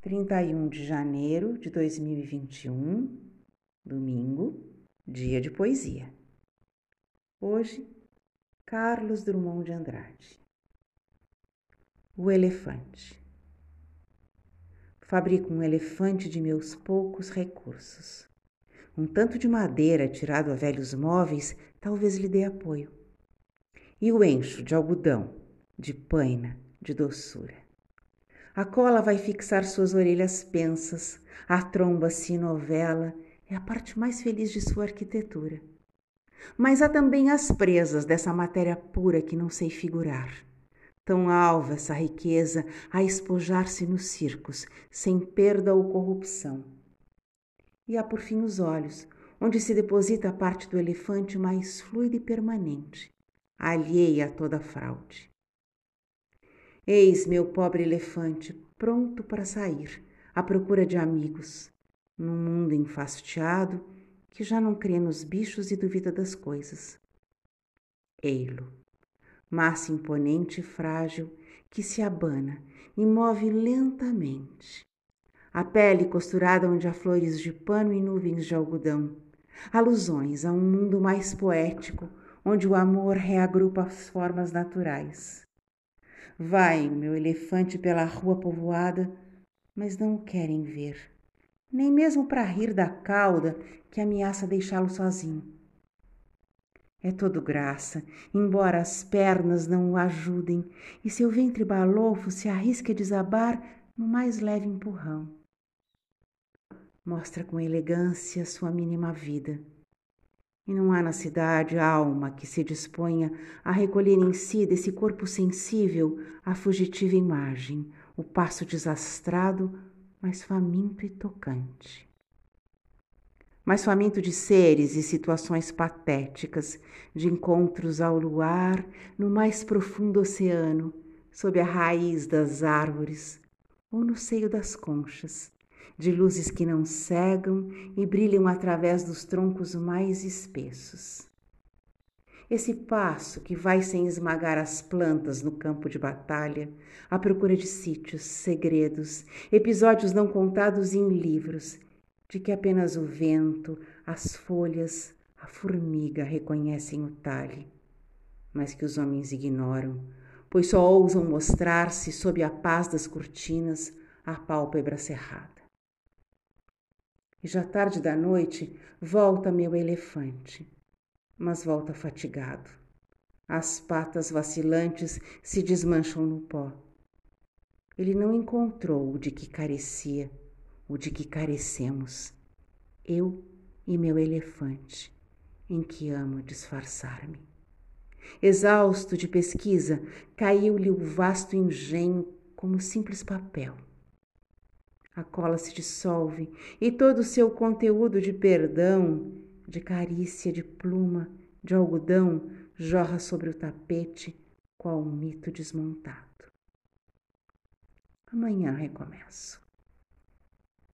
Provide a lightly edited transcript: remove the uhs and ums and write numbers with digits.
31 de janeiro de 2021, domingo, dia de poesia. Hoje, Carlos Drummond de Andrade. O elefante. Fabrico um elefante de meus poucos recursos. Um tanto de madeira tirado a velhos móveis talvez lhe dê apoio. E o encho de algodão, de paina, de doçura. A cola vai fixar suas orelhas pensas, a tromba se novela, é a parte mais feliz de sua arquitetura. Mas há também as presas dessa matéria pura que não sei figurar. Tão alva essa riqueza a espojar-se nos circos, sem perda ou corrupção. E há por fim os olhos, onde se deposita a parte do elefante mais fluida e permanente, alheia a toda fraude. Eis meu pobre elefante, pronto para sair, à procura de amigos, num mundo enfastiado que já não crê nos bichos e duvida das coisas. Ei-lo, massa imponente e frágil, que se abana e move lentamente. A pele costurada onde há flores de pano e nuvens de algodão, alusões a um mundo mais poético, onde o amor reagrupa as formas naturais. Vai, meu elefante, pela rua povoada, mas não o querem ver, nem mesmo para rir da cauda que ameaça deixá-lo sozinho. É todo graça, embora as pernas não o ajudem, e seu ventre balofo se arrisca a desabar no mais leve empurrão. Mostra com elegância sua mínima vida. E não há na cidade alma que se disponha a recolher em si desse corpo sensível a fugitiva imagem, o passo desastrado, mas faminto e tocante. Mas faminto de seres e situações patéticas, de encontros ao luar, no mais profundo oceano, sob a raiz das árvores ou no seio das conchas, de luzes que não cegam e brilham através dos troncos mais espessos. Esse passo que vai sem esmagar as plantas no campo de batalha, à procura de sítios, segredos, episódios não contados em livros, de que apenas o vento, as folhas, a formiga reconhecem o talhe, mas que os homens ignoram, pois só ousam mostrar-se sob a paz das cortinas a pálpebra cerrada. E já tarde da noite, volta meu elefante, mas volta fatigado. As patas vacilantes se desmancham no pó. Ele não encontrou o de que carecia, o de que carecemos, eu e meu elefante, em que amo disfarçar-me. Exausto de pesquisa, caiu-lhe o vasto engenho como simples papel. A cola se dissolve e todo o seu conteúdo de perdão, de carícia, de pluma, de algodão, jorra sobre o tapete, qual um mito desmontado. Amanhã recomeço.